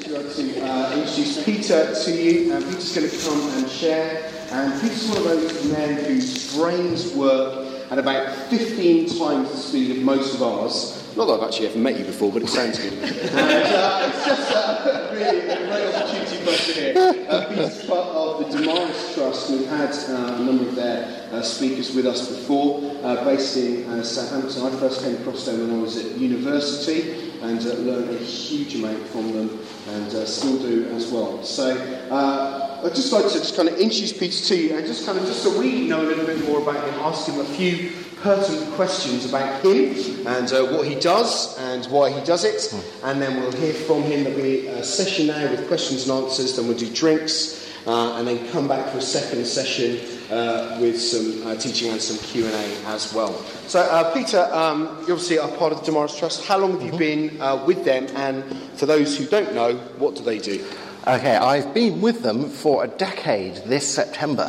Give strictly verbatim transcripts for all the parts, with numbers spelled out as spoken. privilege to, to uh, introduce Peter to you. Um, Peter's going to come and share. And Peter's one of those men whose brains work at about fifteen times the speed of most of ours. Not that I've actually ever met you before, but it sounds good. And uh, it's just uh, really a great opportunity for us to hear. Uh, Peter's part of the Damaris Trust. We've had uh, a number of their uh, speakers with us before, uh, based in uh, Southampton. I first came across them when I was at university, and uh, learn a huge amount from them, and uh, still do as well. So uh, I'd just like to just kind of introduce Peter to you, and just kind of just to really know a little bit more about him, ask him a few pertinent questions about him, and uh, what he does, and why he does it, and then we'll hear from him. There'll be a session now with questions and answers, then we'll do drinks, uh, and then come back for a second session Uh, with some uh, teaching and some Q and A as well. So, uh, Peter, um, you obviously are part of the Damaris Trust. How long have you been uh, with them? And for those who don't know, what do they do? Okay, I've been with them for a decade this September.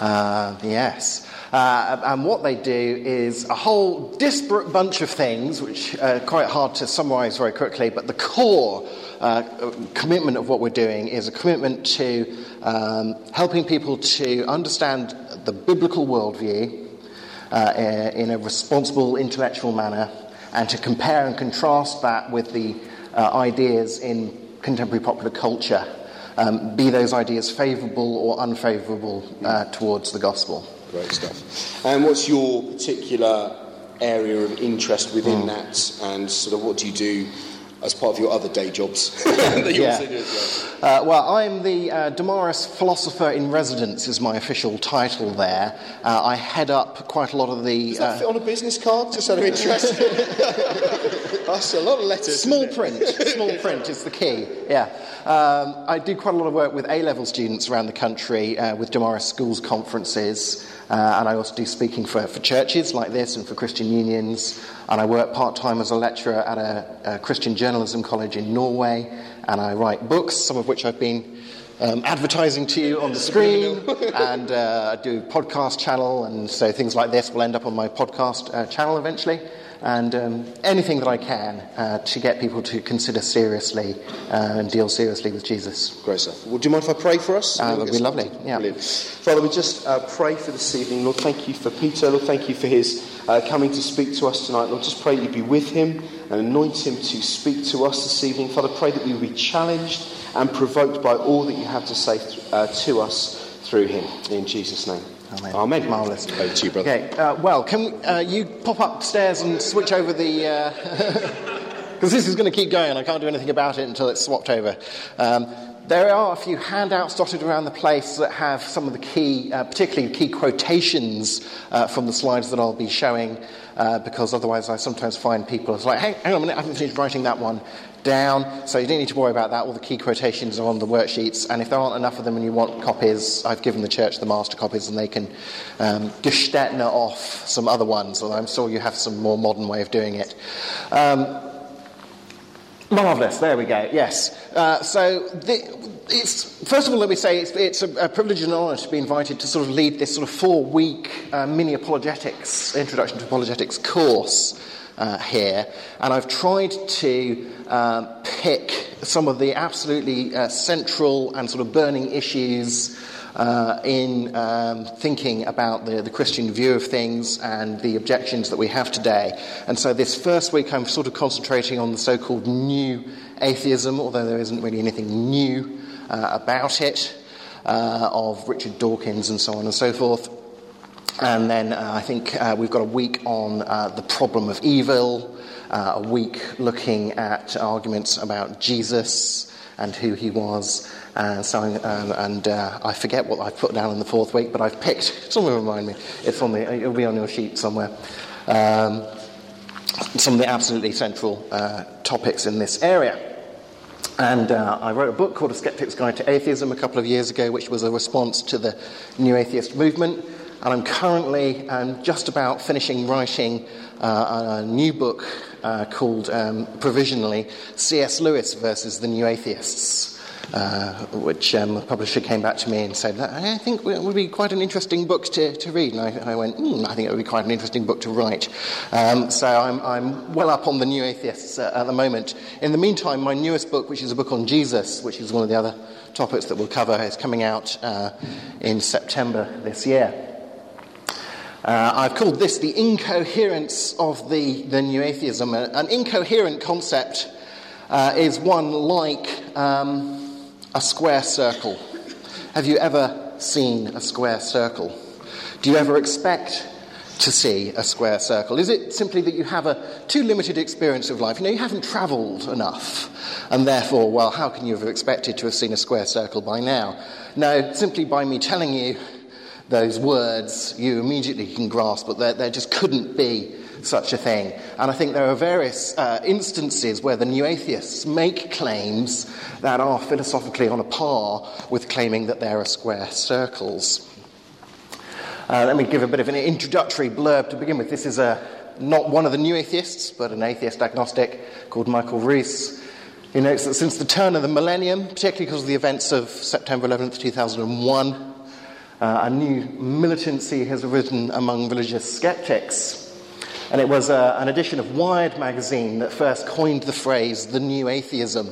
Uh, yes. Uh, and what they do is a whole disparate bunch of things, which are quite hard to summarise very quickly, but the core uh, commitment of what we're doing is a commitment to um, helping people to understand the biblical worldview uh, in a responsible intellectual manner, and to compare and contrast that with the uh, ideas in contemporary popular culture, um, be those ideas favourable or unfavourable uh, towards the gospel. Great stuff. And what's your particular area of interest within mm. that, and sort of what do you do as part of your other day jobs that you yeah. also do as well? Uh, well, I'm the uh, Damaris Philosopher in Residence is my official title there. Uh, I head up quite a lot of the... Does that uh, fit on a business card? Just out of interest. That's a lot of letters. Small print. Small print is the key, yeah. Um, I do quite a lot of work with A-level students around the country uh, with Damaris schools conferences, uh, and I also do speaking for, for churches like this and for Christian unions, and I work part-time as a lecturer at a, a Christian journalism college in Norway, and I write books, some of which I've been um, advertising to you on the screen, and uh, I do a podcast channel, and so things like this will end up on my podcast uh, channel eventually. And um, anything that I can uh, to get people to consider seriously uh, and deal seriously with Jesus. Great stuff. Well, do you mind if I pray for us? Uh, that would be lovely. Yeah. Brilliant. Father, we just uh, pray for this evening. Lord, thank you for Peter. Lord, thank you for his uh, coming to speak to us tonight. Lord, just pray you be with him and anoint him to speak to us this evening. Father, pray that we be challenged and provoked by all that you have to say th- uh, to us through him. In Jesus' name. Amen. Amen. Marvellous. Over to you, brother. Okay, uh, well, can uh, you pop upstairs and switch over the... Because uh, this is going to keep going. I can't do anything about it until it's swapped over. Um, there are a few handouts dotted around the place that have some of the key, uh, particularly key quotations uh, from the slides that I'll be showing, uh, because otherwise I sometimes find people it's like, hang, hang on a minute, I haven't finished writing that one down, so you don't need to worry about that. All the key quotations are on the worksheets, and if there aren't enough of them and you want copies, I've given the church the master copies, and they can um, gestetner off some other ones, although I'm sure you have some more modern way of doing it. Um, marvellous, there we go, yes. Uh, so, the, it's first of all, let me say, it's, it's a, a privilege and an honour to be invited to sort of lead this sort of four-week uh, mini-apologetics, introduction to apologetics course, Uh, here, and I've tried to um, pick some of the absolutely uh, central and sort of burning issues uh, in um, thinking about the, the Christian view of things and the objections that we have today. And so this first week I'm sort of concentrating on the so-called new atheism, although there isn't really anything new uh, about it, uh, of Richard Dawkins and so on and so forth. And then uh, I think uh, we've got a week on uh, the problem of evil, uh, a week looking at arguments about Jesus and who he was, and so um, and uh, I forget what I've put down in the fourth week, but I've picked. Someone remind me. It's on the. It'll be on your sheet somewhere. Um, some of the absolutely central uh, topics in this area. And uh, I wrote a book called A Skeptic's Guide to Atheism a couple of years ago, which was a response to the New Atheist movement. And I'm currently um, just about finishing writing uh, a new book uh, called, um, provisionally, C S Lewis versus the New Atheists, uh, which um, a publisher came back to me and said, I think it would be quite an interesting book to, to read. And I, I went, mm, I think it would be quite an interesting book to write. Um, so I'm, I'm well up on the New Atheists uh, at the moment. In the meantime, my newest book, which is a book on Jesus, which is one of the other topics that we'll cover, is coming out uh, in September this year. Uh, I've called this the incoherence of the, the New Atheism. An incoherent concept uh, is one like um, a square circle. Have you ever seen a square circle? Do you ever expect to see a square circle? Is it simply that you have a too limited experience of life? You know, you haven't travelled enough, and therefore, well, how can you have expected to have seen a square circle by now? No, simply by me telling you those words, you immediately can grasp, but there, there just couldn't be such a thing. And I think there are various uh, instances where the New Atheists make claims that are philosophically on a par with claiming that there are square circles. Uh, let me give a bit of an introductory blurb to begin with. This is a, not one of the New Atheists, but an atheist agnostic called Michael Rees. He notes that since the turn of the millennium, particularly because of the events of September eleventh, two thousand one, Uh, a new militancy has arisen among religious skeptics. And it was uh, an edition of Wired magazine that first coined the phrase, the new atheism.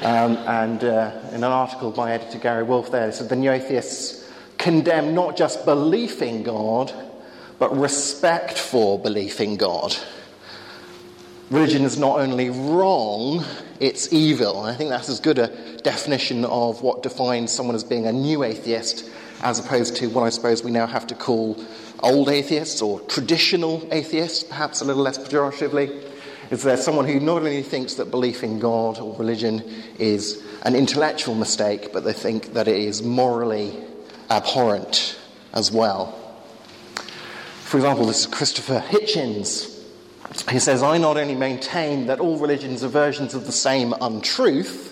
Um, and uh, in an article by editor Gary Wolf there, it said the new atheists condemn not just belief in God, but respect for belief in God. Religion is not only wrong, it's evil. And I think that's as good a definition of what defines someone as being a new atheist as opposed to what I suppose we now have to call old atheists or traditional atheists, perhaps a little less pejoratively. Is there someone who not only thinks that belief in God or religion is an intellectual mistake, but they think that it is morally abhorrent as well? For example, this is Christopher Hitchens. He says, I not only maintain that all religions are versions of the same untruth,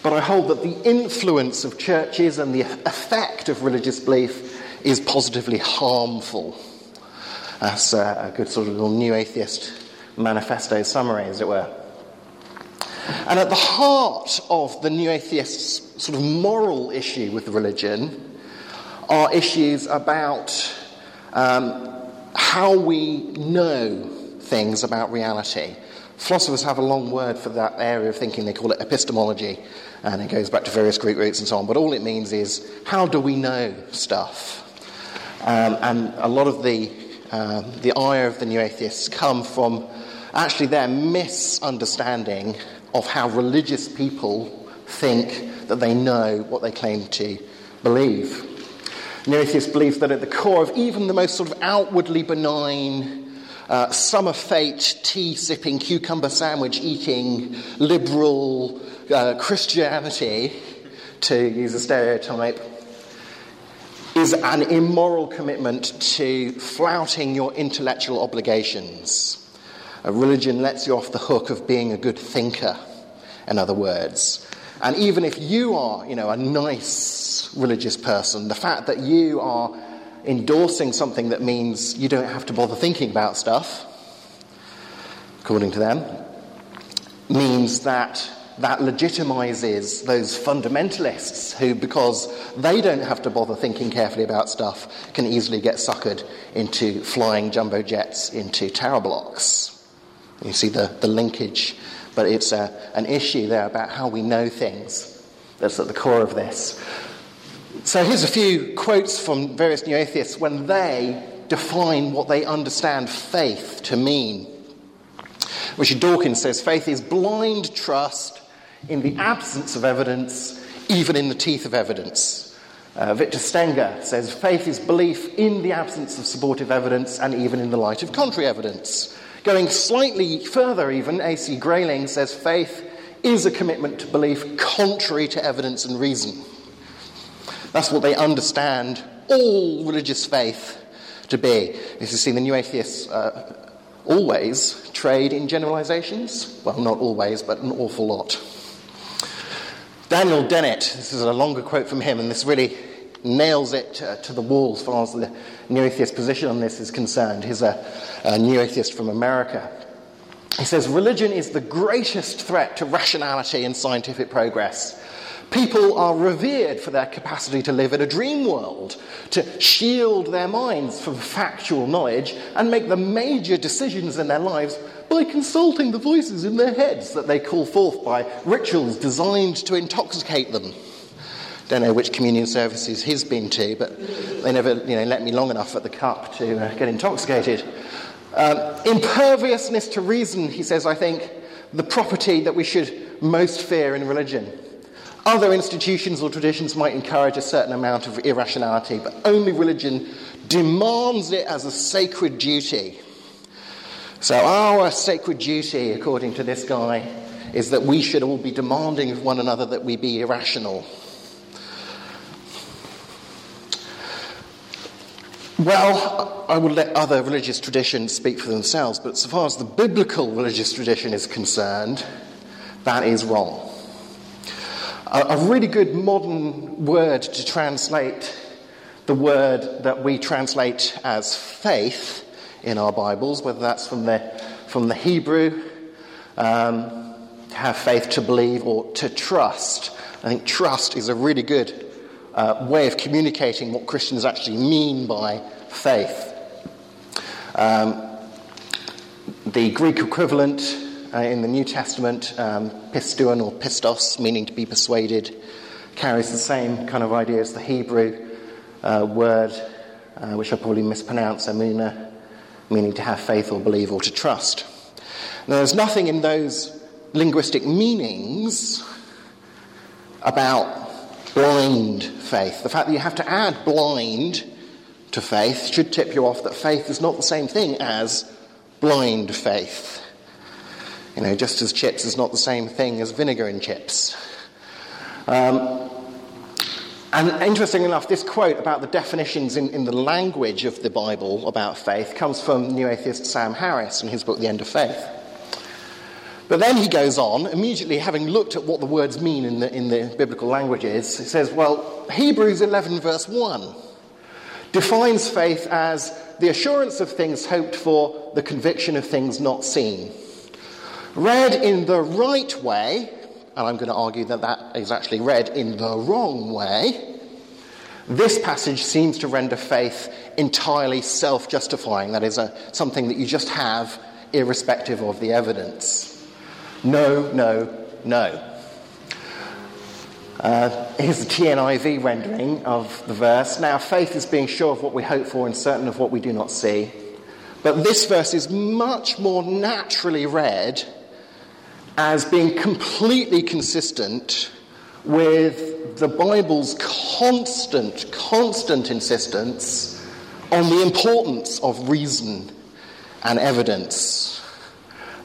but I hold that the influence of churches and the effect of religious belief is positively harmful. That's a good sort of little new atheist manifesto summary, as it were. And at the heart of the new atheist's sort of moral issue with religion are issues about um, how we know things about reality. Philosophers have a long word for that area of thinking. They call it epistemology, and it goes back to various Greek roots and so on, but all it means is, how do we know stuff? Um, and a lot of the uh, the ire of the New Atheists come from actually their misunderstanding of how religious people think that they know what they claim to believe. New Atheists believe that at the core of even the most sort of outwardly benign Uh, summer fete, tea-sipping, cucumber sandwich-eating, liberal uh, Christianity, to use a stereotype, is an immoral commitment to flouting your intellectual obligations. A religion lets you off the hook of being a good thinker, in other words. And even if you are, you know, a nice religious person, the fact that you are endorsing something that means you don't have to bother thinking about stuff, according to them, means that that legitimizes those fundamentalists who, because they don't have to bother thinking carefully about stuff, can easily get suckered into flying jumbo jets into tower blocks. You see the, the linkage, but it's a, an issue there about how we know things that's at the core of this. So here's a few quotes from various New Atheists when they define what they understand faith to mean. Richard Dawkins says, faith is blind trust in the absence of evidence, even in the teeth of evidence. Uh, Victor Stenger says, faith is belief in the absence of supportive evidence and even in the light of contrary evidence. Going slightly further even, A C Grayling says, faith is a commitment to belief contrary to evidence and reason. That's what they understand all religious faith to be. As you see, the New Atheists uh, always trade in generalisations. Well, not always, but an awful lot. Daniel Dennett, this is a longer quote from him, and this really nails it uh, to the wall as far as the New Atheist position on this is concerned. He's a, a New Atheist from America. He says, religion is the greatest threat to rationality and scientific progress. People are revered for their capacity to live in a dream world, to shield their minds from factual knowledge and make the major decisions in their lives by consulting the voices in their heads that they call forth by rituals designed to intoxicate them. Don't know which communion services he's been to, but they never, you know, let me long enough at the cup to uh, get intoxicated. Um, imperviousness to reason, he says, I think, the property that we should most fear in religion. Other institutions or traditions might encourage a certain amount of irrationality, but only religion demands it as a sacred duty. So our sacred duty, according to this guy, is that we should all be demanding of one another that we be irrational. Well, I would let other religious traditions speak for themselves, but so far as the biblical religious tradition is concerned, that is wrong. A really good modern word to translate the word that we translate as faith in our Bibles, whether that's from the from the Hebrew, um, have faith to believe, or to trust. I think trust is a really good uh, way of communicating what Christians actually mean by faith. Um, the Greek equivalent Uh, in the New Testament, um, pistuan or pistos, meaning to be persuaded, carries the same kind of idea as the Hebrew uh, word, uh, which I probably mispronounce, amina, meaning to have faith or believe or to trust. Now, there's nothing in those linguistic meanings about blind faith. The fact that you have to add blind to faith should tip you off that faith is not the same thing as blind faith. You know, just as chips is not the same thing as vinegar in chips. Um, and interestingly enough, this quote about the definitions in, in the language of the Bible about faith comes from New Atheist Sam Harris in his book, The End of Faith. But then he goes on, immediately having looked at what the words mean in the, in the biblical languages, he says, well, Hebrews eleven verse one defines faith as the assurance of things hoped for, the conviction of things not seen. Read in the right way, and I'm going to argue that that is actually read in the wrong way, this passage seems to render faith entirely self-justifying. That is a, something that you just have irrespective of the evidence. No, no, no. Uh, here's the T N I V rendering of the verse. Now, faith is being sure of what we hope for and certain of what we do not see. But this verse is much more naturally read as being completely consistent with the Bible's constant, constant insistence on the importance of reason and evidence.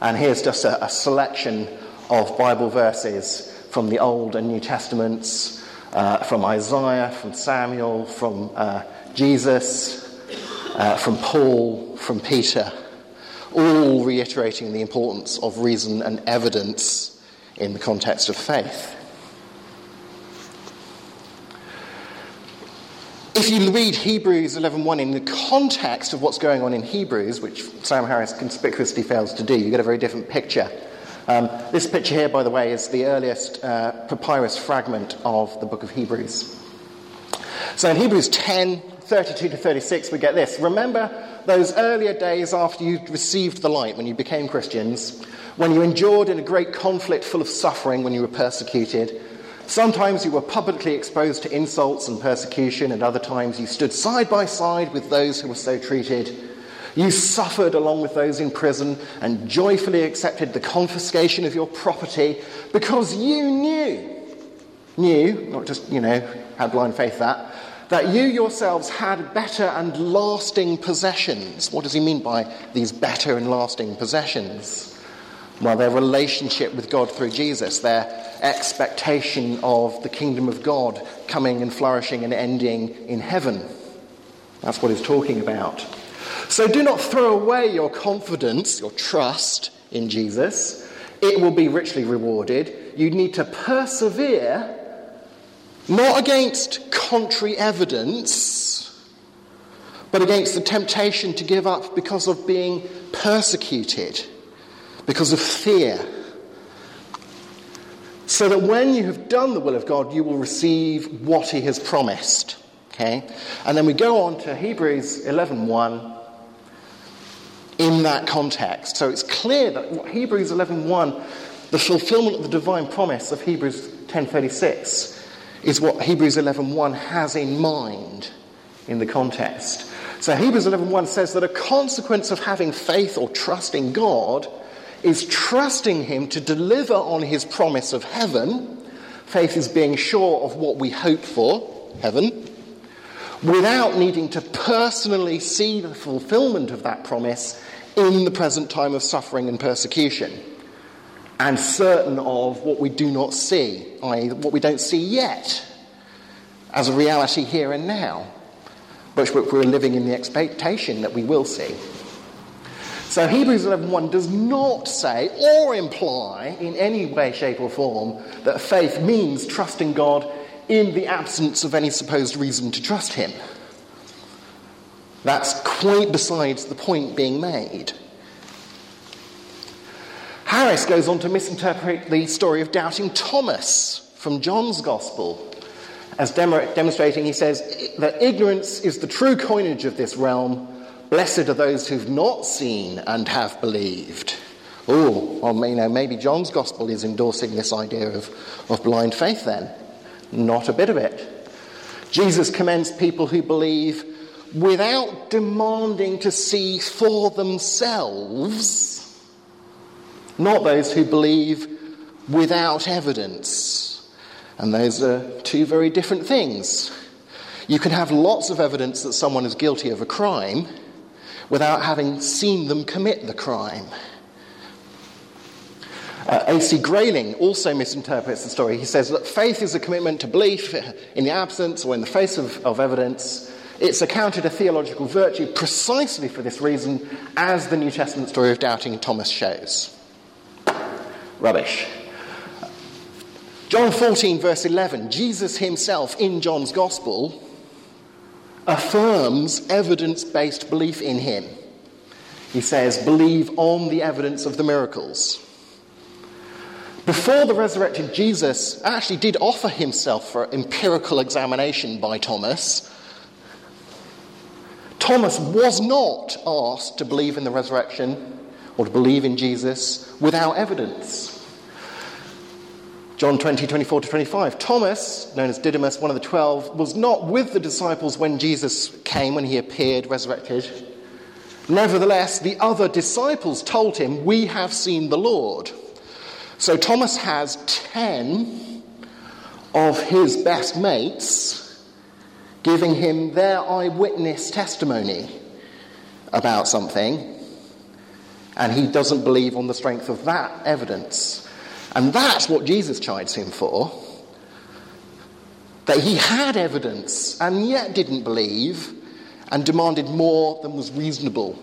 And here's just a, a selection of Bible verses from the Old and New Testaments, uh, from Isaiah, from Samuel, from uh, Jesus, uh, from Paul, from Peter, all reiterating the importance of reason and evidence in the context of faith. If you read Hebrews eleven one in the context of what's going on in Hebrews, which Sam Harris conspicuously fails to do, you get a very different picture. Um, this picture here, by the way, is the earliest uh, papyrus fragment of the book of Hebrews. So in Hebrews ten thirty-two to thirty-six, we get this. Remember those earlier days after you received the light, when you became Christians, when you endured in a great conflict full of suffering, when you were persecuted. Sometimes you were publicly exposed to insults and persecution, and other times you stood side by side with those who were so treated. You suffered along with those in prison and joyfully accepted the confiscation of your property because you knew, knew, not just, you know, had blind faith that, that you yourselves had better and lasting possessions. What does he mean by these better and lasting possessions? Well, their relationship with God through Jesus, their expectation of the kingdom of God coming and flourishing and ending in heaven. That's what he's talking about. So do not throw away your confidence, your trust in Jesus. It will be richly rewarded. You need to persevere, not against contrary evidence, but against the temptation to give up because of being persecuted, because of fear. So that when you have done the will of God, you will receive what he has promised. Okay? And then we go on to Hebrews eleven one in that context. So it's clear that what Hebrews eleven one, the fulfillment of the divine promise of Hebrews ten thirty-six, is what Hebrews eleven one has in mind in the context. So Hebrews eleven one says that a consequence of having faith or trust in God is trusting him to deliver on his promise of heaven. Faith is being sure of what we hope for, heaven, without needing to personally see the fulfillment of that promise in the present time of suffering and persecution, and certain of what we do not see, that is what we don't see yet, as a reality here and now, but we're living in the expectation that we will see. So Hebrews eleven one does not say or imply in any way, shape or form that faith means trusting God in the absence of any supposed reason to trust him. That's quite besides the point being made. Harris goes on to misinterpret the story of doubting Thomas from John's Gospel, as demonstrating, he says, that ignorance is the true coinage of this realm. Blessed are those who've not seen and have believed. Oh, well, you know, maybe John's Gospel is endorsing this idea of, of blind faith then. Not a bit of it. Jesus commends people who believe without demanding to see for themselves, not those who believe without evidence. And those are two very different things. You can have lots of evidence that someone is guilty of a crime without having seen them commit the crime. Uh, A C Grayling also misinterprets the story. He says that faith is a commitment to belief in the absence or in the face of, of evidence. It's accounted a theological virtue precisely for this reason, as the New Testament story of doubting Thomas shows. Rubbish. John fourteen, verse eleven, Jesus himself in John's Gospel affirms evidence-based belief in him. He says, believe on the evidence of the miracles. Before the resurrected Jesus actually did offer himself for empirical examination by Thomas, Thomas was not asked to believe in the resurrection or to believe in Jesus without evidence. John twenty, twenty-four to twenty-five, Thomas, known as Didymus, one of the twelve, was not with the disciples when Jesus came, when he appeared, resurrected. Nevertheless, the other disciples told him, we have seen the Lord. So Thomas has ten of his best mates giving him their eyewitness testimony about something, and he doesn't believe on the strength of that evidence. And that's what Jesus chides him for, that he had evidence and yet didn't believe and demanded more than was reasonable.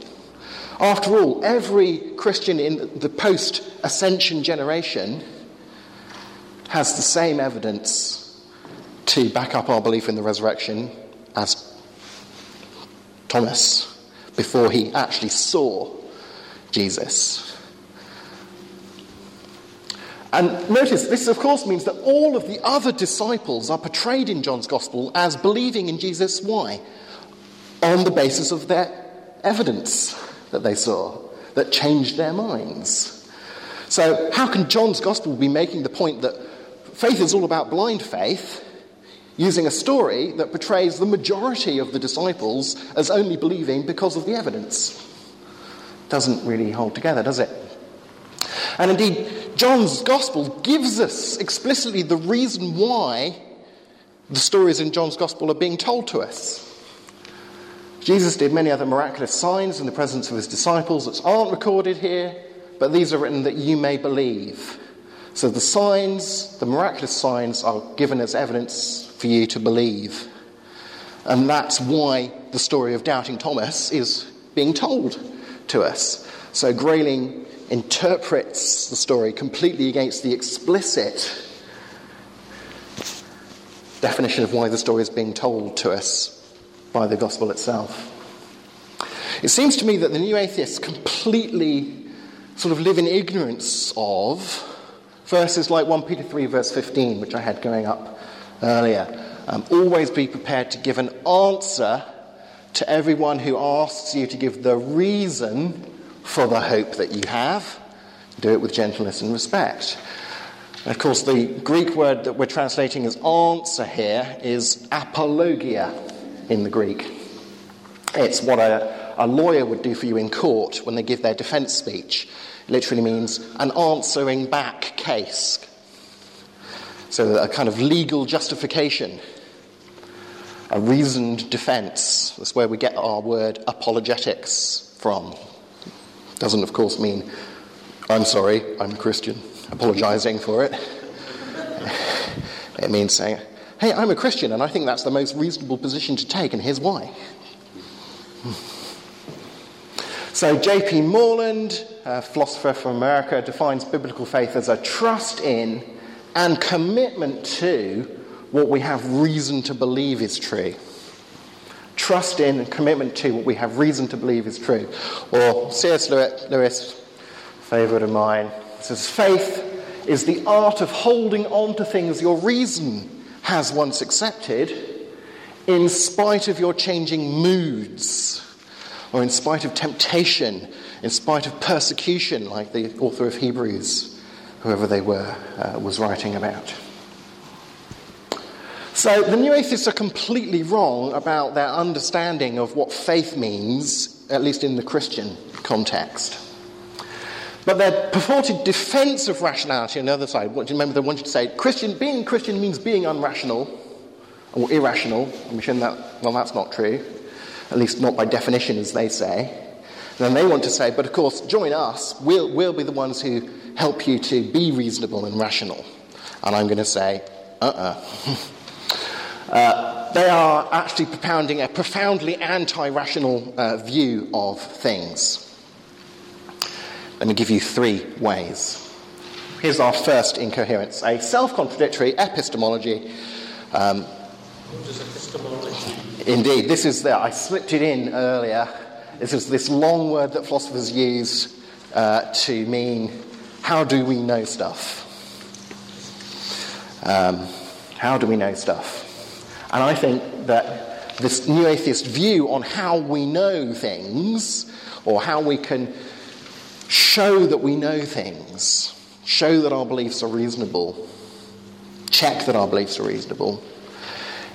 After all, every Christian in the post-ascension generation has the same evidence to back up our belief in the resurrection as Thomas before he actually saw Jesus. And notice, this of course means that all of the other disciples are portrayed in John's Gospel as believing in Jesus. Why? On the basis of their evidence that they saw, that changed their minds. So how can John's Gospel be making the point that faith is all about blind faith, using a story that portrays the majority of the disciples as only believing because of the evidence? Doesn't really hold together, does it? And indeed, John's Gospel gives us explicitly the reason why the stories in John's Gospel are being told to us. Jesus did many other miraculous signs in the presence of his disciples that aren't recorded here, but these are written that you may believe. So the signs, the miraculous signs, are given as evidence for you to believe. And that's why the story of doubting Thomas is being told to us. So Grayling interprets the story completely against the explicit definition of why the story is being told to us by the gospel itself. It seems to me that the New Atheists completely sort of live in ignorance of verses like First Peter three, verse fifteen, which I had going up earlier. Um, always be prepared to give an answer to everyone who asks you to give the reason for the hope that you have. Do it with gentleness and respect. And of course, the Greek word that we're translating as answer here is apologia in the Greek. It's what a, a lawyer would do for you in court when they give their defense speech. It literally means an answering back case. So a kind of legal justification, a reasoned defense. That's where we get our word apologetics from. Doesn't, of course, mean, I'm sorry, I'm a Christian, apologizing for it. It means saying, hey, I'm a Christian, and I think that's the most reasonable position to take, and here's why. So J P Moreland, a philosopher from America, defines biblical faith as a trust in and commitment to what we have reason to believe is true. Trust in and commitment to what we have reason to believe is true. Or C S. Lewis, favourite of mine, says, faith is the art of holding on to things your reason has once accepted in spite of your changing moods, or in spite of temptation, in spite of persecution, like the author of Hebrews, whoever they were, uh, was writing about. So the New Atheists are completely wrong about their understanding of what faith means, at least in the Christian context. But their purported defense of rationality on the other side, remember they wanted to say, Christian, being Christian means being unrational, or irrational, and we shouldn't that, well, that's not true, at least not by definition, as they say. Then they want to say, but of course, join us, we'll, we'll be the ones who help you to be reasonable and rational. And I'm going to say, uh-uh. uh, they are actually propounding a profoundly anti-rational uh, view of things. Let me give you three ways. Here's our first incoherence, a self-contradictory epistemology. Um, what is epistemology? Indeed, this is there. I slipped it in earlier. This is this long word that philosophers use uh, to mean, how do we know stuff? Um, how do we know stuff? And I think that this New Atheist view on how we know things, or how we can show that we know things, show that our beliefs are reasonable, check that our beliefs are reasonable,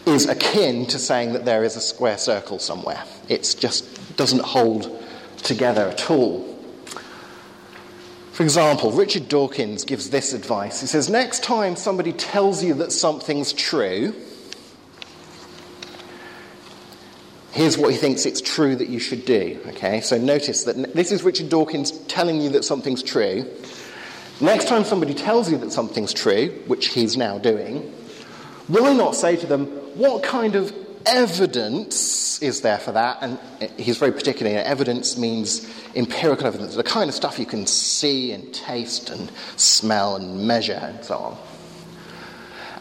is akin to saying that there is a square circle somewhere. It just doesn't hold together at all. For example, Richard Dawkins gives this advice. He says, next time somebody tells you that something's true, here's what he thinks it's true that you should do. Okay, so notice that this is Richard Dawkins telling you that something's true. Next time somebody tells you that something's true, which he's now doing, why not say to them, what kind of evidence is there for that? And he's very particular. Evidence means empirical evidence, the kind of stuff you can see and taste and smell and measure and so on.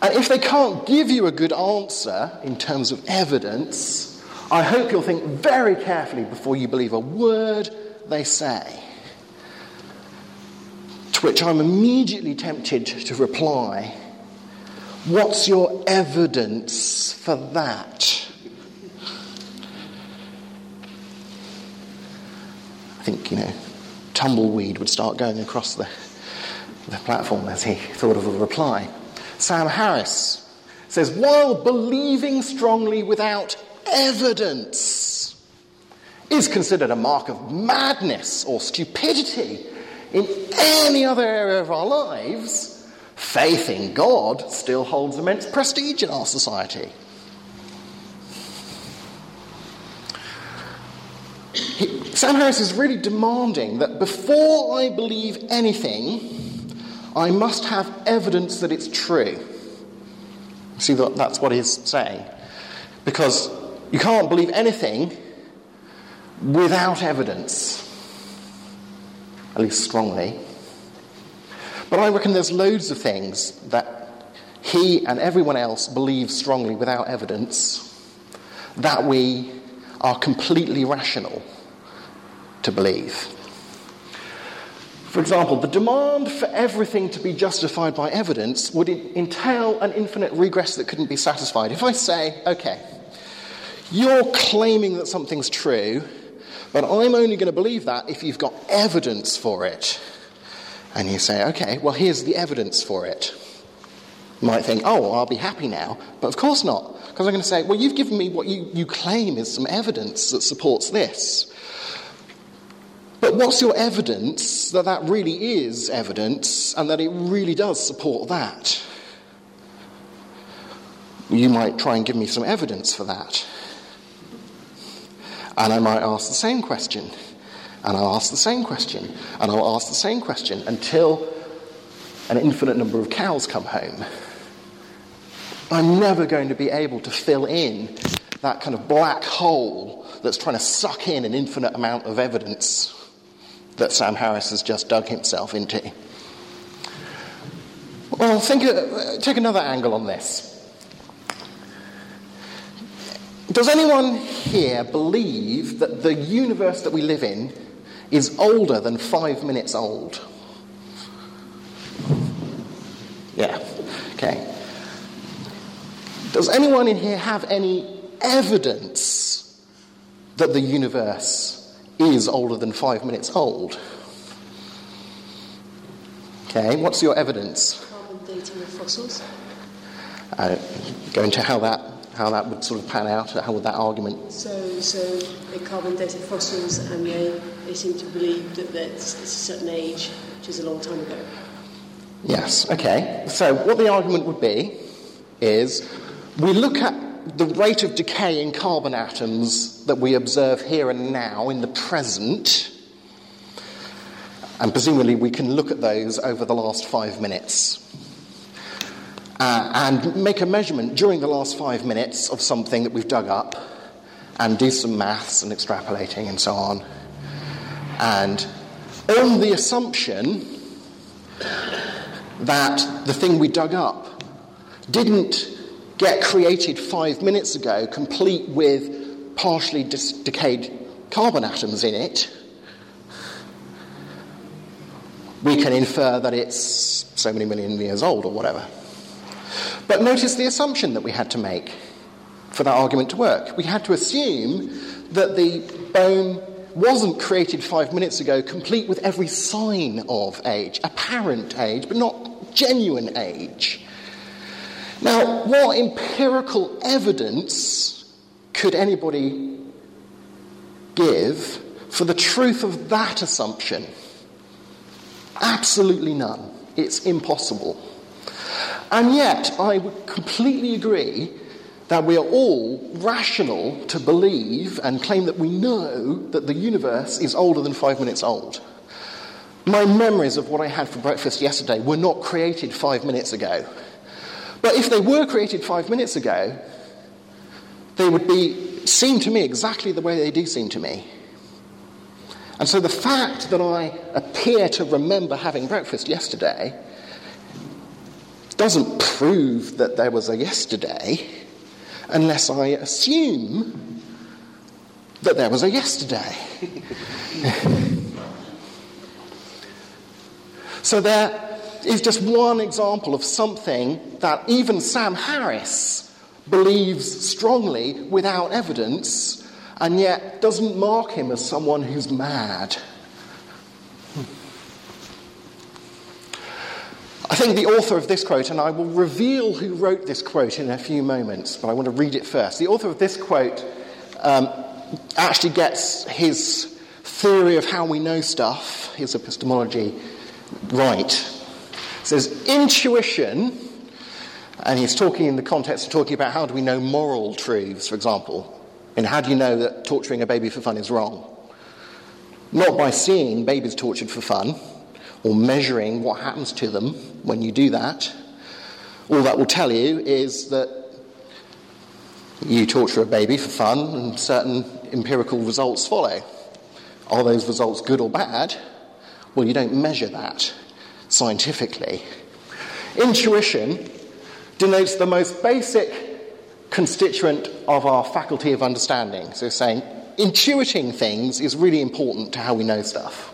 And if they can't give you a good answer in terms of evidence, I hope you'll think very carefully before you believe a word they say. To which I'm immediately tempted to reply, what's your evidence for that? I think, you know, tumbleweed would start going across the, the platform as he thought of a reply. Sam Harris says, while believing strongly without evidence is considered a mark of madness or stupidity in any other area of our lives, faith in God still holds immense prestige in our society. He, Sam Harris is really demanding that before I believe anything, I must have evidence that it's true. See, that, that's what he's saying. Because you can't believe anything without evidence, at least strongly. But I reckon there's loads of things that he and everyone else believes strongly without evidence that we are completely rational to believe. For example, the demand for everything to be justified by evidence would entail an infinite regress that couldn't be satisfied. If I say, okay, you're claiming that something's true, but I'm only going to believe that if you've got evidence for it. And you say, okay, well, here's the evidence for it. You might think, oh, well, I'll be happy now. But of course not, because I'm going to say, well, you've given me what you, you claim is some evidence that supports this. But what's your evidence that that really is evidence and that it really does support that? You might try and give me some evidence for that. And I might ask the same question. And I'll ask the same question. And I'll ask the same question until an infinite number of cows come home. I'm never going to be able to fill in that kind of black hole that's trying to suck in an infinite amount of evidence that Sam Harris has just dug himself into. Well, think, uh, take another angle on this. Does anyone here believe that the universe that we live in is older than five minutes old? Yeah, okay. Does anyone in here have any evidence that the universe is older than five minutes old? Okay, what's your evidence? Carbon dating of fossils. Uh, go into how that how that would sort of pan out, how would that argument... So, so they carbon dated fossils and they, they seem to believe that that's, it's a certain age, which is a long time ago. Yes, okay. So what the argument would be is we look at the rate of decay in carbon atoms that we observe here and now in the present, and presumably we can look at those over the last five minutes. Uh, and make a measurement during the last five minutes of something that we've dug up and do some maths and extrapolating and so on. And on the assumption that the thing we dug up didn't get created five minutes ago complete with partially dis- decayed carbon atoms in it, we can infer that it's so many million years old or whatever. But notice the assumption that we had to make for that argument to work. We had to assume that the bone wasn't created five minutes ago complete with every sign of age, apparent age, but not genuine age. Now, what empirical evidence could anybody give for the truth of that assumption? Absolutely none. It's impossible. And yet, I would completely agree that we are all rational to believe and claim that we know that the universe is older than five minutes old. My memories of what I had for breakfast yesterday were not created five minutes ago. But if they were created five minutes ago, they would be seem to me exactly the way they do seem to me. And so the fact that I appear to remember having breakfast yesterday doesn't prove that there was a yesterday unless I assume that there was a yesterday. So there is just one example of something that even Sam Harris believes strongly without evidence and yet doesn't mark him as someone who's mad. I think the author of this quote, and I will reveal who wrote this quote in a few moments, but I want to read it first. The author of this quote um, actually gets his theory of how we know stuff, his epistemology, right. It says, intuition, and he's talking in the context of talking about how do we know moral truths, for example, and how do you know that torturing a baby for fun is wrong? Not by seeing babies tortured for fun, or measuring what happens to them when you do that. All that will tell you is that you torture a baby for fun and certain empirical results follow. Are those results good or bad? Well, you don't measure that scientifically. Intuition denotes the most basic constituent of our faculty of understanding. So saying intuiting things is really important to how we know stuff.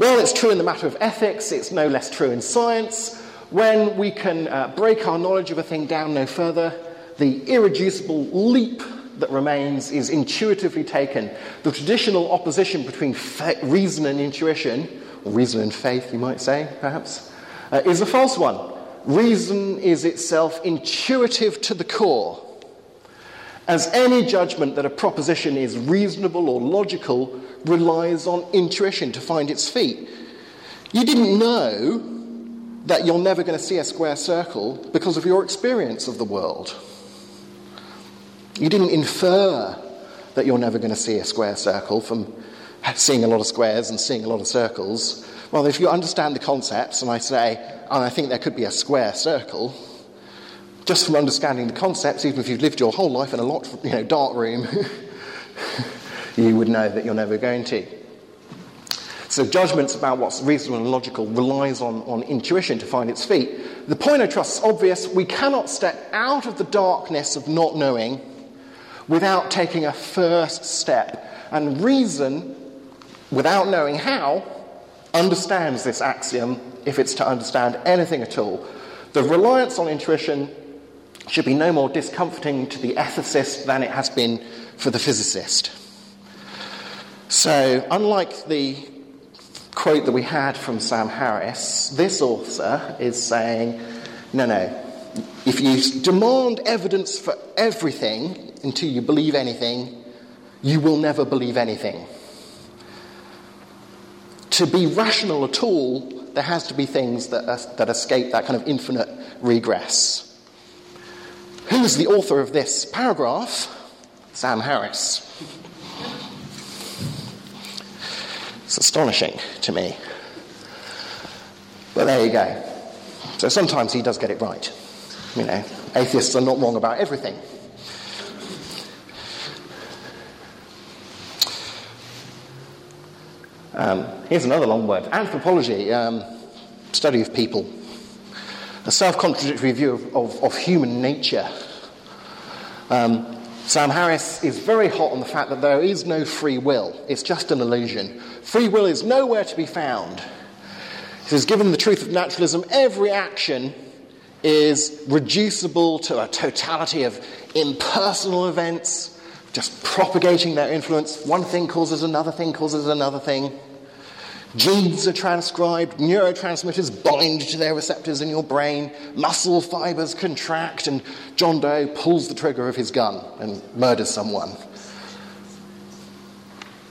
Well, it's true in the matter of ethics, it's no less true in science. When we can uh, break our knowledge of a thing down no further, the irreducible leap that remains is intuitively taken. The traditional opposition between fa- reason and intuition, or reason and faith, you might say, perhaps, uh, is a false one. Reason is itself intuitive to the core. As any judgment that a proposition is reasonable or logical relies on intuition to find its feet. You didn't know that you're never going to see a square circle because of your experience of the world. You didn't infer that you're never going to see a square circle from seeing a lot of squares and seeing a lot of circles. Well, if you understand the concepts, and I say, and I think there could be a square circle, just from understanding the concepts, even if you've lived your whole life in a lot, you know, dark room, you would know that you're never going to. So judgments about what's reasonable and logical relies on, on intuition to find its feet. The point I trust is obvious. We cannot step out of the darkness of not knowing without taking a first step. And reason, without knowing how, understands this axiom if it's to understand anything at all. The reliance on intuition should be no more discomforting to the ethicist than it has been for the physicist. So, unlike the quote that we had from Sam Harris, this author is saying, no, no, if you demand evidence for everything until you believe anything, you will never believe anything. To be rational at all, there has to be things that, are, that escape that kind of infinite regress. Who is the author of this paragraph? Sam Harris. It's astonishing to me. But there you go. So sometimes he does get it right. You know, atheists are not wrong about everything. Um, here's another long word. Anthropology, um, study of people. A self-contradictory view of, of, of human nature. Um, Sam Harris is very hot on the fact that there is no free will. It's just an illusion. Free will is nowhere to be found. He says, given the truth of naturalism, every action is reducible to a totality of impersonal events, just propagating their influence. One thing causes another thing causes another thing. Genes are transcribed, neurotransmitters bind to their receptors in your brain, muscle fibers contract, and John Doe pulls the trigger of his gun and murders someone.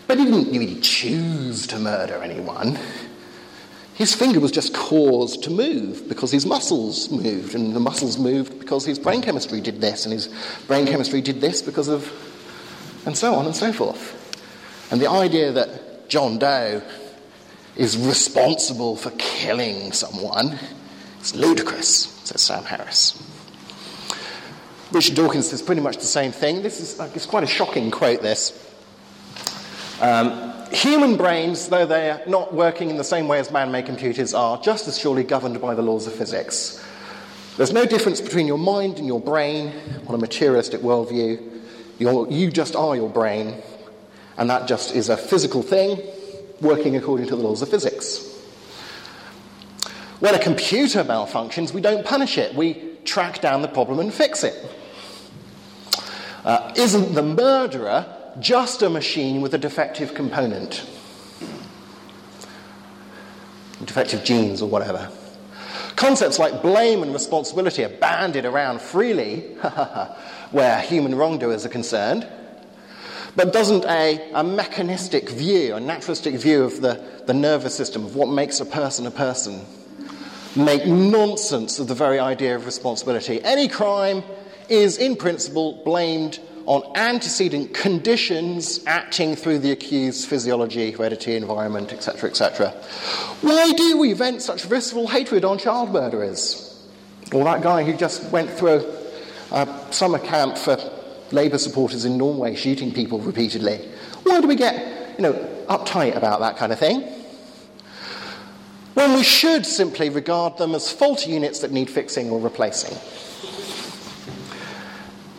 But he didn't really choose to murder anyone. His finger was just caused to move because his muscles moved, and the muscles moved because his brain chemistry did this, and his brain chemistry did this because of... and so on and so forth. And the idea that John Doe is responsible for killing someone. It's ludicrous, says Sam Harris. Richard Dawkins says pretty much the same thing. This is it's quite a shocking quote, this. Um, Human brains, though they are not working in the same way as man-made computers, are just as surely governed by the laws of physics. There's no difference between your mind and your brain on a materialistic worldview. You're, you just are your brain, and that just is a physical thing, working according to the laws of physics. When a computer malfunctions, we don't punish it. We track down the problem and fix it. Uh, isn't the murderer just a machine with a defective component? Defective genes or whatever. Concepts like blame and responsibility are bandied around freely where human wrongdoers are concerned. But doesn't a, a mechanistic view, a naturalistic view of the, the nervous system, of what makes a person a person, make nonsense of the very idea of responsibility? Any crime is, in principle, blamed on antecedent conditions acting through the accused's physiology, heredity, environment, et cetera, et cetera. Why do we vent such visceral hatred on child murderers? Or that guy who just went through a summer camp for Labour supporters in Norway shooting people repeatedly. Why do we get, you know, uptight about that kind of thing? When we should simply regard them as faulty units that need fixing or replacing.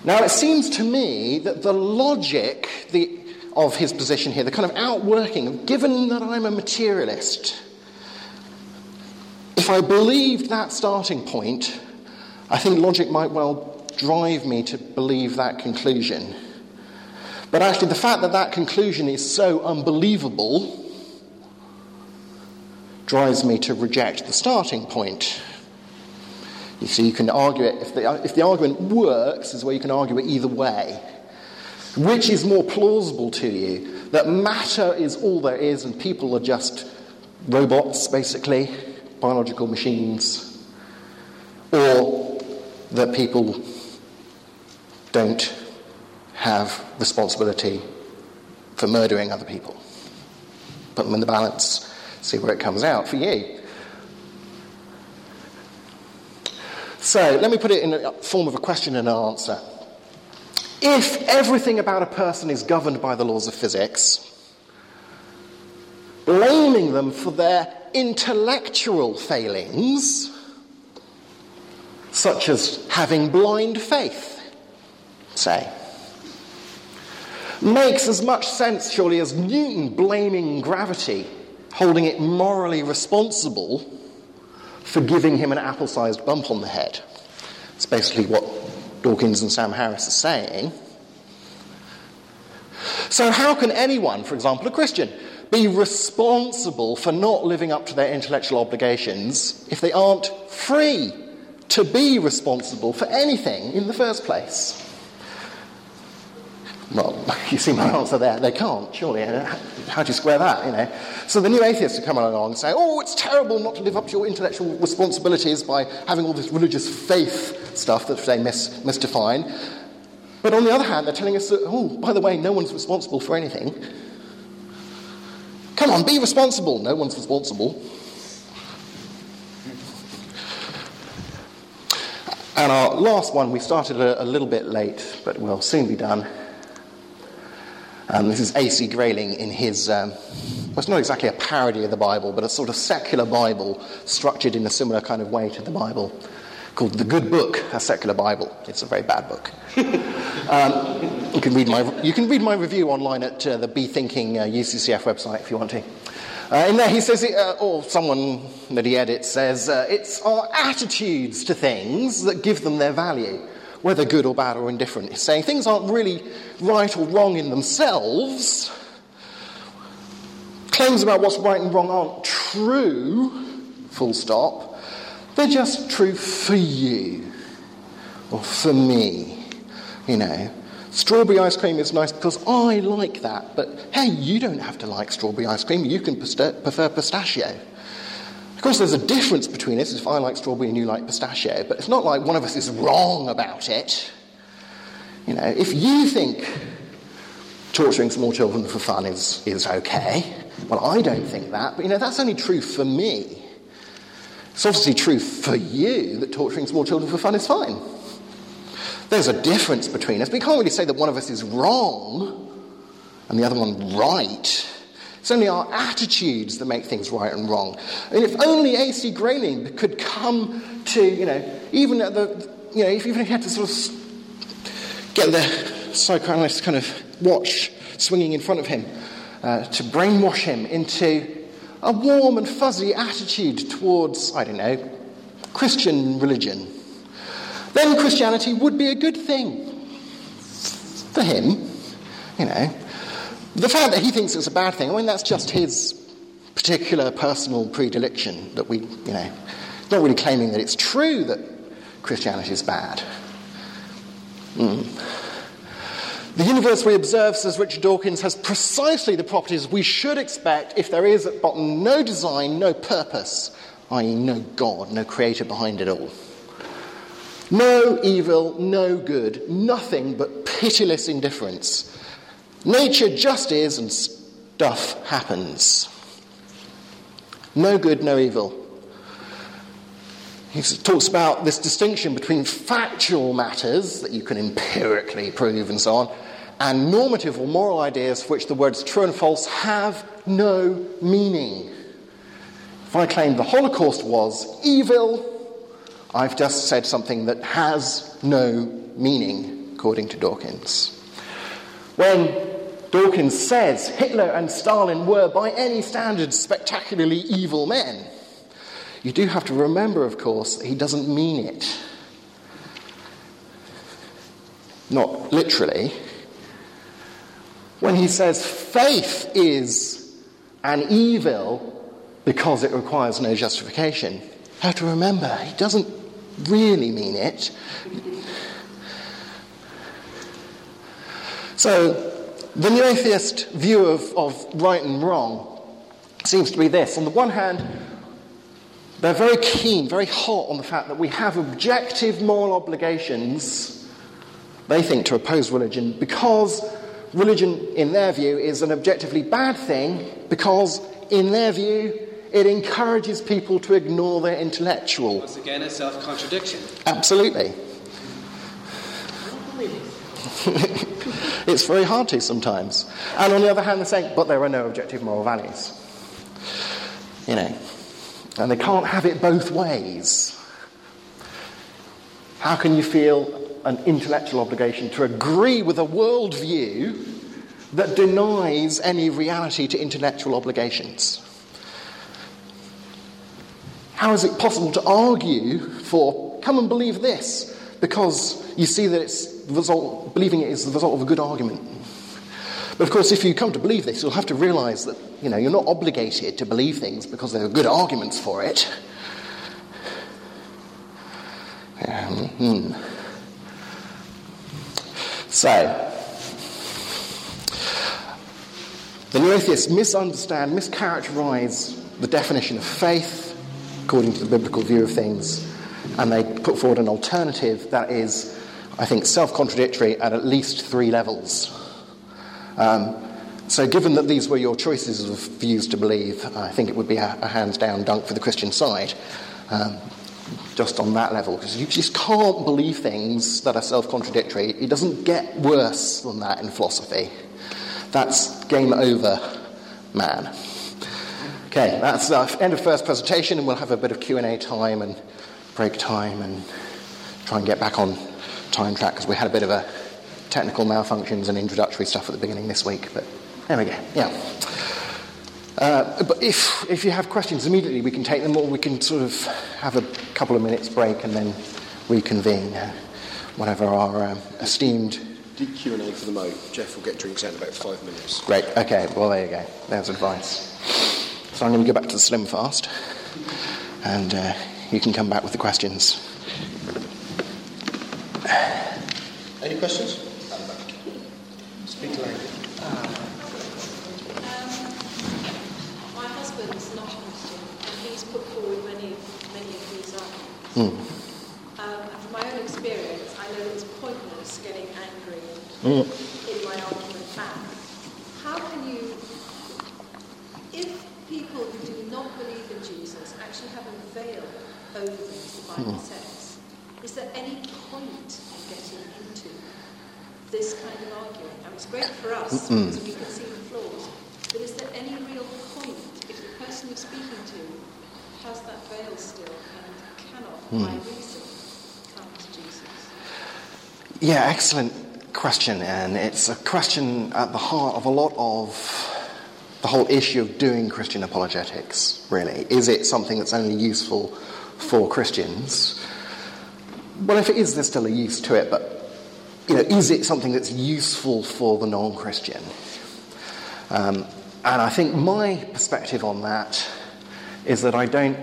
Now, it seems to me that the logic, the of his position here, the kind of outworking of, given that I'm a materialist, if I believed that starting point, I think logic might well drive me to believe that conclusion. But actually, the fact that that conclusion is so unbelievable drives me to reject the starting point. You see, you can argue it, if the, if the argument works, is where you can argue it either way. Which is more plausible to you? That matter is all there is and people are just robots, basically, biological machines, or that people don't have responsibility for murdering other people. Put them in the balance, see where it comes out for you. So, let me put it in a form of a question and an answer. If everything about a person is governed by the laws of physics, blaming them for their intellectual failings, such as having blind faith, say, makes as much sense, surely, as Newton blaming gravity, holding it morally responsible for giving him an apple-sized bump on the head. It's basically what Dawkins and Sam Harris are saying. So how can anyone, for example a Christian, be responsible for not living up to their intellectual obligations if they aren't free to be responsible for anything in the first place? Well, you see my answer there. They can't, surely. How do you square that, you know? So the new atheists have come along and say, oh, it's terrible not to live up to your intellectual responsibilities by having all this religious faith stuff that they mis- misdefine. But on the other hand, they're telling us that, oh, by the way, no one's responsible for anything. Come on, be responsible. No one's responsible. And our last one, we started a, a little bit late, but we'll soon be done. Um, this is A C Grayling in his, um, well, it's not exactly a parody of the Bible, but a sort of secular Bible structured in a similar kind of way to the Bible, called The Good Book, A Secular Bible. It's a very bad book. um, you can read my you can read my review online at uh, the Be Thinking uh, U C C F website if you want to. Uh, in there he says, it, uh, or someone that he edits says, uh, it's our attitudes to things that give them their value, whether good or bad or indifferent. It's saying things aren't really right or wrong in themselves. Claims about what's right and wrong aren't true, full stop. They're just true for you, or for me. You know, strawberry ice cream is nice because I like that, but hey, you don't have to like strawberry ice cream. You can prefer pistachio. Of course, there's a difference between us if I like strawberry and you like pistachio, but it's not like one of us is wrong about it. You know, if you think torturing small children for fun is, is okay, well, I don't think that, but, you know, that's only true for me. It's obviously true for you that torturing small children for fun is fine. There's a difference between us, but you can't really say that one of us is wrong and the other one right. It's only our attitudes that make things right and wrong. I mean, if only A C Grayling could come to, you know, even at the, you know, if even if he had to sort of get the psychoanalyst kind of watch swinging in front of him uh, to brainwash him into a warm and fuzzy attitude towards, I don't know, Christian religion, then Christianity would be a good thing for him, you know. The fact that he thinks it's a bad thing, I mean, that's just his particular personal predilection that we, you know, not really claiming that it's true that Christianity is bad. Mm. The universe we observe, says Richard Dawkins, has precisely the properties we should expect if there is at bottom no design, no purpose, that is no God, no creator behind it all. No evil, no good, nothing but pitiless indifference. Nature just is and stuff happens. No good, no evil. He talks about this distinction between factual matters that you can empirically prove and so on, and normative or moral ideas for which the words true and false have no meaning. If I claim the Holocaust was evil, I've just said something that has no meaning, according to Dawkins. When Dawkins says Hitler and Stalin were, by any standards, spectacularly evil men. You do have to remember, of course, that he doesn't mean it. Not literally. When he says faith is an evil because it requires no justification, you have to remember, he doesn't really mean it. So, the New Atheist view of, of right and wrong seems to be this. On the one hand, they're very keen, very hot on the fact that we have objective moral obligations, they think, to oppose religion, because religion, in their view, is an objectively bad thing, because, in their view, it encourages people to ignore their intellectual. Once again, a self-contradiction. Absolutely. It's very hard to sometimes. And on the other hand, they're saying, but there are no objective moral values. You know, and they can't have it both ways. How can you feel an intellectual obligation to agree with a worldview that denies any reality to intellectual obligations? How is it possible to argue for, come and believe this, because you see that it's the result, believing it is the result of a good argument. But of course, if you come to believe this, you'll have to realise that, you know, you're not obligated to believe things because there are good arguments for it. Um, hmm. So, the New Atheists misunderstand, mischaracterise the definition of faith according to the biblical view of things, and they put forward an alternative that is, I think, self-contradictory at at least three levels. Um, so given that these were your choices of views to believe, I think it would be a, a hands-down dunk for the Christian side, um, just on that level, because you just can't believe things that are self-contradictory. It doesn't get worse than that in philosophy. That's game over, man. Okay, that's the end of first presentation, and we'll have a bit of Q and A time and break time and try and get back on time track, because we had a bit of a technical malfunctions and introductory stuff at the beginning this week, but there we go. Yeah. Uh, but if if you have questions immediately, we can take them, or we can sort of have a couple of minutes break and then reconvene. Uh, whatever our um, esteemed. Do Q and A for the mo. Jeff will get drinks out in about five minutes. Great. Okay. Well, there you go. There's advice. So I'm going to go back to the slim fast, and uh, you can come back with the questions. Any questions? Speak loud. Um, my husband's not a Christian, and he's put forward many, many of these arguments. Mm. Um, and from my own experience, I know it's pointless getting angry and mm. in my argument back. How can you, if people who do not believe in Jesus actually have a veil over them, as the Bible mm. says, is there any point getting into this kind of argument? And it's great for us, so we can see the flaws, but is there any real point if the person you're speaking to has that veil still and cannot, mm. by reason, come to Jesus? Yeah, excellent question, and it's a question at the heart of a lot of the whole issue of doing Christian apologetics, really. Is it something that's only useful for Christians? Well, if it is, there's still a use to it, but, you know, is it something that's useful for the non-Christian? Um, and I think my perspective on that is that I don't,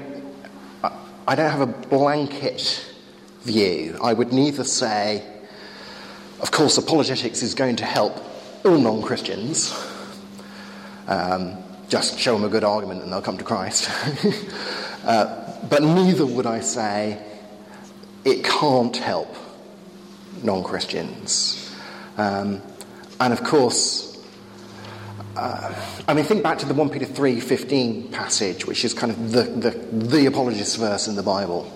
I don't have a blanket view. I would neither say, of course, apologetics is going to help all non-Christians, um, just show them a good argument and they'll come to Christ. uh, but neither would I say it can't help non-Christians. Um, and of course, uh, I mean, think back to the First Peter three fifteen passage, which is kind of the, the, the apologist's verse in the Bible,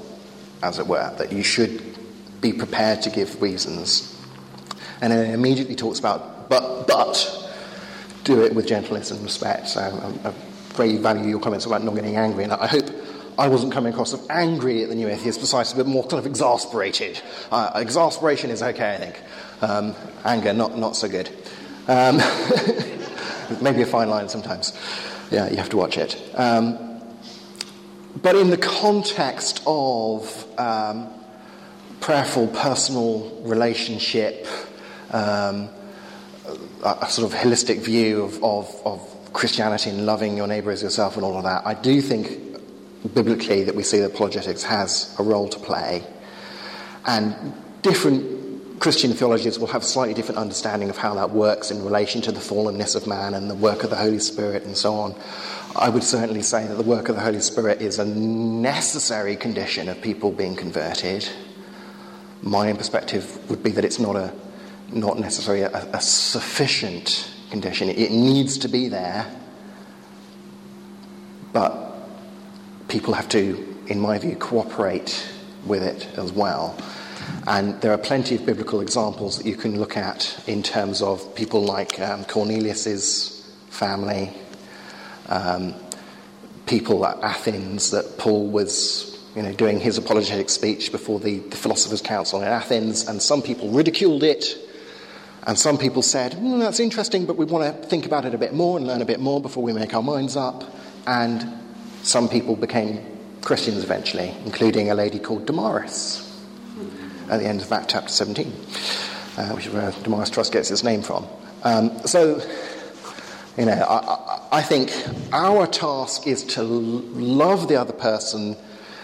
as it were, that you should be prepared to give reasons. And then it immediately talks about, but, but, do it with gentleness and respect. So I, I very value your comments about not getting angry, and I hope I wasn't coming across as angry at the New Atheists, precisely, but more kind of exasperated. Uh, exasperation is okay, I think. Um, anger, not not so good. Um, maybe a fine line sometimes. Yeah, you have to watch it. Um, but in the context of um, prayerful, personal relationship, um, a, a sort of holistic view of, of, of Christianity and loving your neighbour as yourself and all of that, I do think biblically that we see that apologetics has a role to play. And different Christian theologies will have a slightly different understanding of how that works in relation to the fallenness of man and the work of the Holy Spirit and so on. I would certainly say that the work of the Holy Spirit is a necessary condition of people being converted. My own perspective would be that it's not a not necessarily a, a sufficient condition. It, it needs to be there, but people have to, in my view, cooperate with it as well. And there are plenty of biblical examples that you can look at in terms of people like um, Cornelius's family, um, people at Athens that Paul was, you know, doing his apologetic speech before the, the Philosophers' Council in Athens, and some people ridiculed it, and some people said, mm, that's interesting, but we want to think about it a bit more and learn a bit more before we make our minds up. And some people became Christians eventually, including a lady called Damaris at the end of that chapter seventeen, uh, which is where Damaris Trust gets its name from. Um, so, you know, I, I think our task is to love the other person,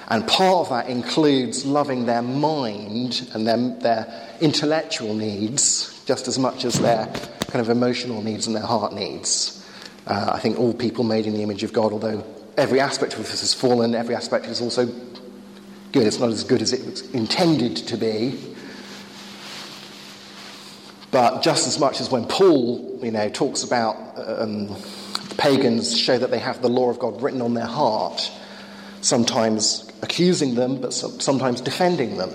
and part of that includes loving their mind and their, their intellectual needs just as much as their kind of emotional needs and their heart needs. Uh, I think all people made in the image of God, although every aspect of this is fallen, every aspect is also good. It's not as good as it was intended to be. But just as much as when Paul, you know, talks about um, the pagans show that they have the law of God written on their heart, sometimes accusing them, but sometimes defending them,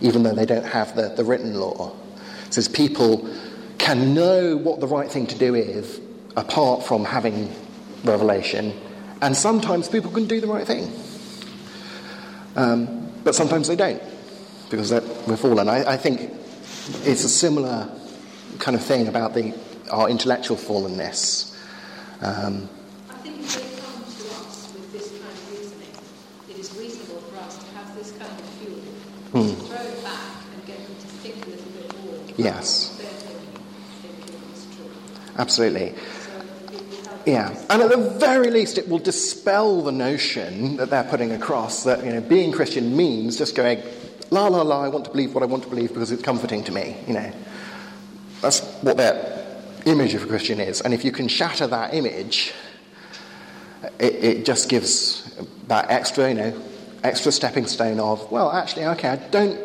even though they don't have the, the written law. It says people can know what the right thing to do is, apart from having revelation. And sometimes people can do the right thing. Um, but sometimes they don't, because we're fallen. I, I think it's a similar kind of thing about the our intellectual fallenness. Um, I think if they come to us with this kind of reasoning, it is reasonable for us to have this kind of fuel, mm. to throw back and get them to think a little bit more. Yes. They're thinking, thinking is true. Absolutely. Yeah, and at the very least, it will dispel the notion that they're putting across that, you know, being Christian means just going, la, la, la, I want to believe what I want to believe because it's comforting to me, you know. That's what their image of a Christian is. And if you can shatter that image, it, it just gives that extra, you know, extra stepping stone of, well, actually, okay, I don't,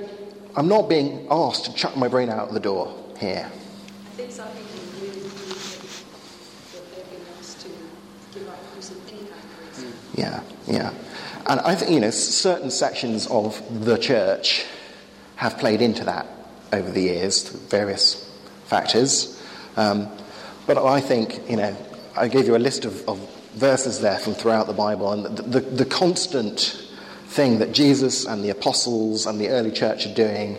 I'm not being asked to chuck my brain out the door here. I think so. Yeah, yeah. And I think, you know, certain sections of the church have played into that over the years, through various factors. Um, but I think, you know, I gave you a list of, of verses there from throughout the Bible, and the, the, the constant thing that Jesus and the apostles and the early church are doing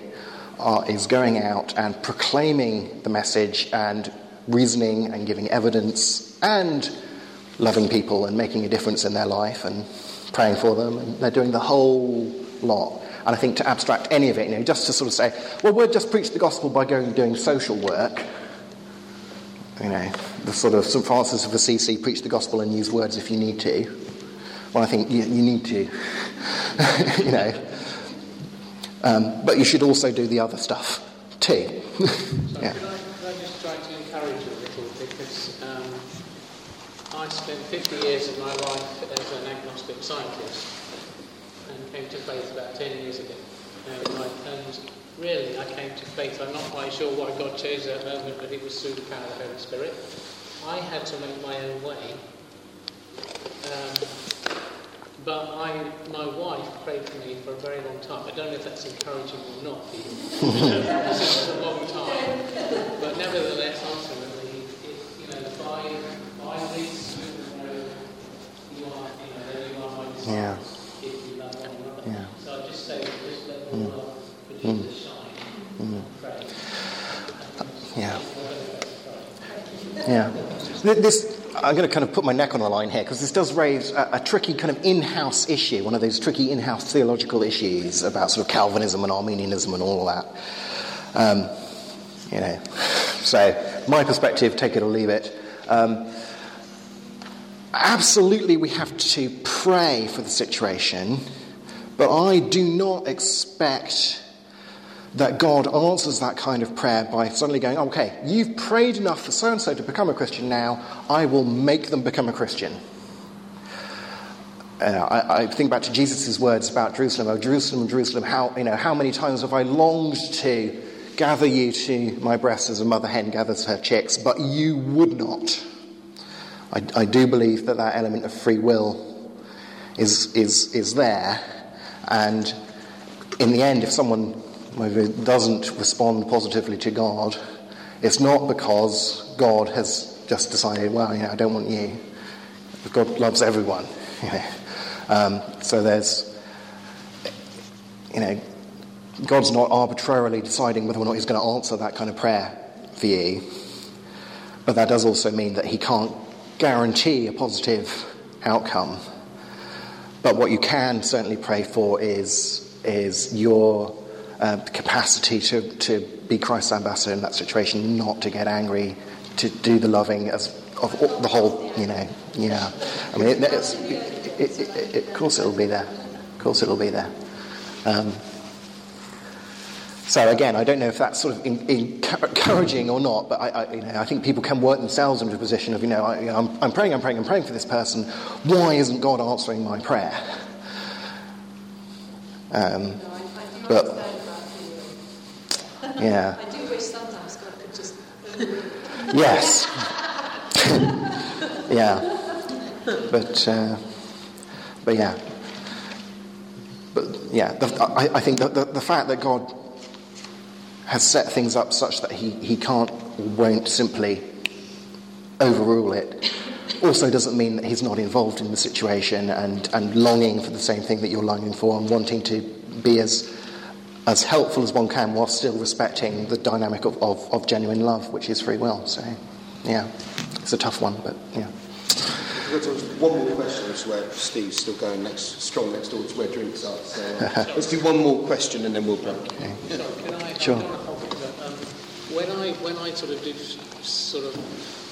are, is going out and proclaiming the message and reasoning and giving evidence and loving people and making a difference in their life and praying for them, and they're doing the whole lot. And I think to abstract any of it, you know, just to sort of say, well, we'll just preach the gospel by going and doing social work, you know, the sort of Saint Francis of Assisi, preach the gospel and use words if you need to. Well, I think you, you need to, you know. Um, but you should also do the other stuff too. Yeah. I spent fifty years of my life as an agnostic scientist and came to faith about ten years ago. And really, I came to faith. I'm not quite sure why God chose that moment, but it was through the power of the Holy Spirit. I had to make my own way. Um, but I, my wife prayed for me for a very long time. I don't know if that's encouraging or not for you. This is a long time. But nevertheless, ultimately, it, you know, by, by these Yeah. Yeah. So I just say, just let them love, produce the shine, pray. Yeah. Yeah. This, I'm going to kind of put my neck on the line here, because this does raise a, a tricky kind of in-house issue, one of those tricky in-house theological issues about sort of Calvinism and Arminianism and all that. Um, you know, so my perspective, take it or leave it. Um, absolutely, we have to pray for the situation, but I do not expect that God answers that kind of prayer by suddenly going, okay, you've prayed enough for so-and-so to become a Christian now, I will make them become a Christian. Uh, I, I think back to Jesus' words about Jerusalem. Oh, Jerusalem, Jerusalem, how, you know, how many times have I longed to gather you to my breast as a mother hen gathers her chicks, but you would not. I, I do believe that that element of free will is, is, is there. And in the end, if someone doesn't respond positively to God, it's not because God has just decided, well, you know, I don't want you. God loves everyone. You know. um, so there's, you know, God's not arbitrarily deciding whether or not he's going to answer that kind of prayer for you. But that does also mean that he can't guarantee a positive outcome. But what you can certainly pray for is is your Uh, capacity to, to be Christ's ambassador in that situation, not to get angry, to do the loving as of all, the whole, you know, yeah. I mean, it, it's, it, it, it, it, of course it'll be there. Of course it'll be there. Um, so again, I don't know if that's sort of in, in, encouraging or not, but I, I, you know, I think people can work themselves into a position of, you know, I, I'm, I'm praying, I'm praying, I'm praying for this person. Why isn't God answering my prayer? Um, but. Yeah. I do wish sometimes God could just. Yes. Yeah. But, uh, but yeah. But yeah, the, I, I think that the, the fact that God has set things up such that he, he can't, won't simply overrule it also doesn't mean that he's not involved in the situation and, and longing for the same thing that you're longing for and wanting to be as as helpful as one can while still respecting the dynamic of, of, of genuine love, which is free will. So, yeah, it's a tough one, but, yeah. One more question, which is where Steve's still going next, strong next door to where drinks are. So uh, let's do one more question and then we'll break. Okay. Yeah. So can I, sure. Can I comment that, um, when, I, when I sort of do sort of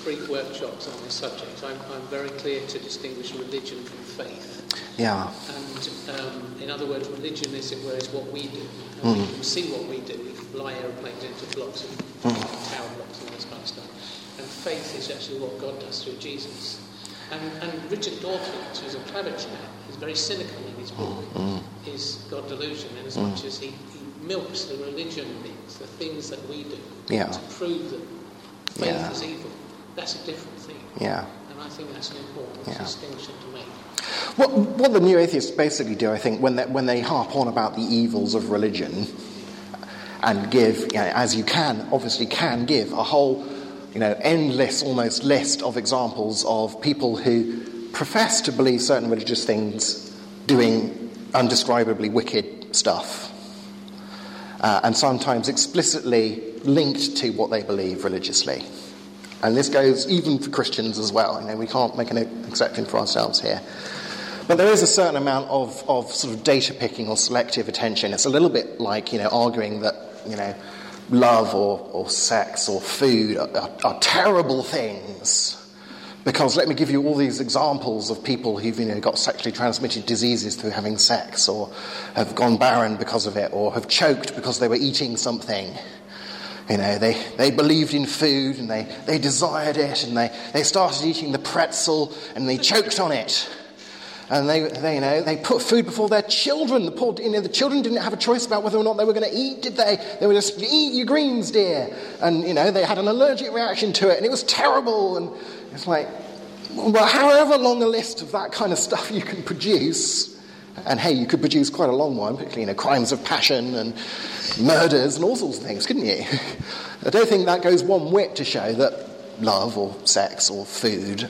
free workshops on this subject, I'm, I'm very clear to distinguish religion from faith. Yeah. And um, in other words, religion, as it were, is what we do. And mm. we can see what we do. We fly aeroplanes into blocks and mm. tower blocks and all this kind of stuff. And faith is actually what God does through Jesus. And, and Richard Dawkins, who's a cleric now, is very cynical in his book, mm. is God delusion, in as mm. much as he, he milks the religion things, the things that we do, yeah. to prove that faith yeah. is evil. That's a different thing. Yeah. And I think that's an important yeah. distinction to make. What, what the New Atheists basically do, I think, when they, when they harp on about the evils of religion and give, you know, as you can, obviously can give, a whole, you know, endless almost list of examples of people who profess to believe certain religious things doing undescribably wicked stuff, uh, and sometimes explicitly linked to what they believe religiously. And this goes even for Christians as well. You know, we can't make an exception for ourselves here. But there is a certain amount of, of sort of data picking or selective attention. It's a little bit like, you know, arguing that, you know, love or, or sex or food are, are, are terrible things. Because let me give you all these examples of people who've, you know, got sexually transmitted diseases through having sex, or have gone barren because of it, or have choked because they were eating something. You know, they, they believed in food and they, they desired it and they, they started eating the pretzel and they choked on it. And they, they, you know, they put food before their children. The poor, you know, the children didn't have a choice about whether or not they were going to eat, did they? They were just, eat your greens, dear. And, you know, they had an allergic reaction to it and it was terrible. And it's like, well, however long a list of that kind of stuff you can produce. And hey, you could produce quite a long one, particularly, you know, crimes of passion and murders and all sorts of things, couldn't you? I don't think that goes one whit to show that love or sex or food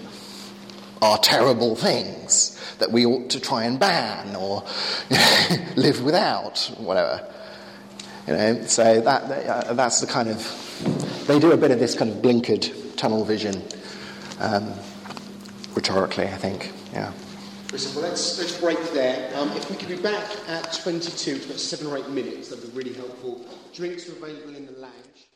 are terrible things that we ought to try and ban or, you know, live without, whatever. You know, so that uh, that's the kind of they do a bit of this kind of blinkered tunnel vision, um, rhetorically, I think. Yeah. Well, let's, let's break there. Um, if we could be back at twenty-two, for about seven or eight minutes, that'd be really helpful. Drinks are available in the lounge.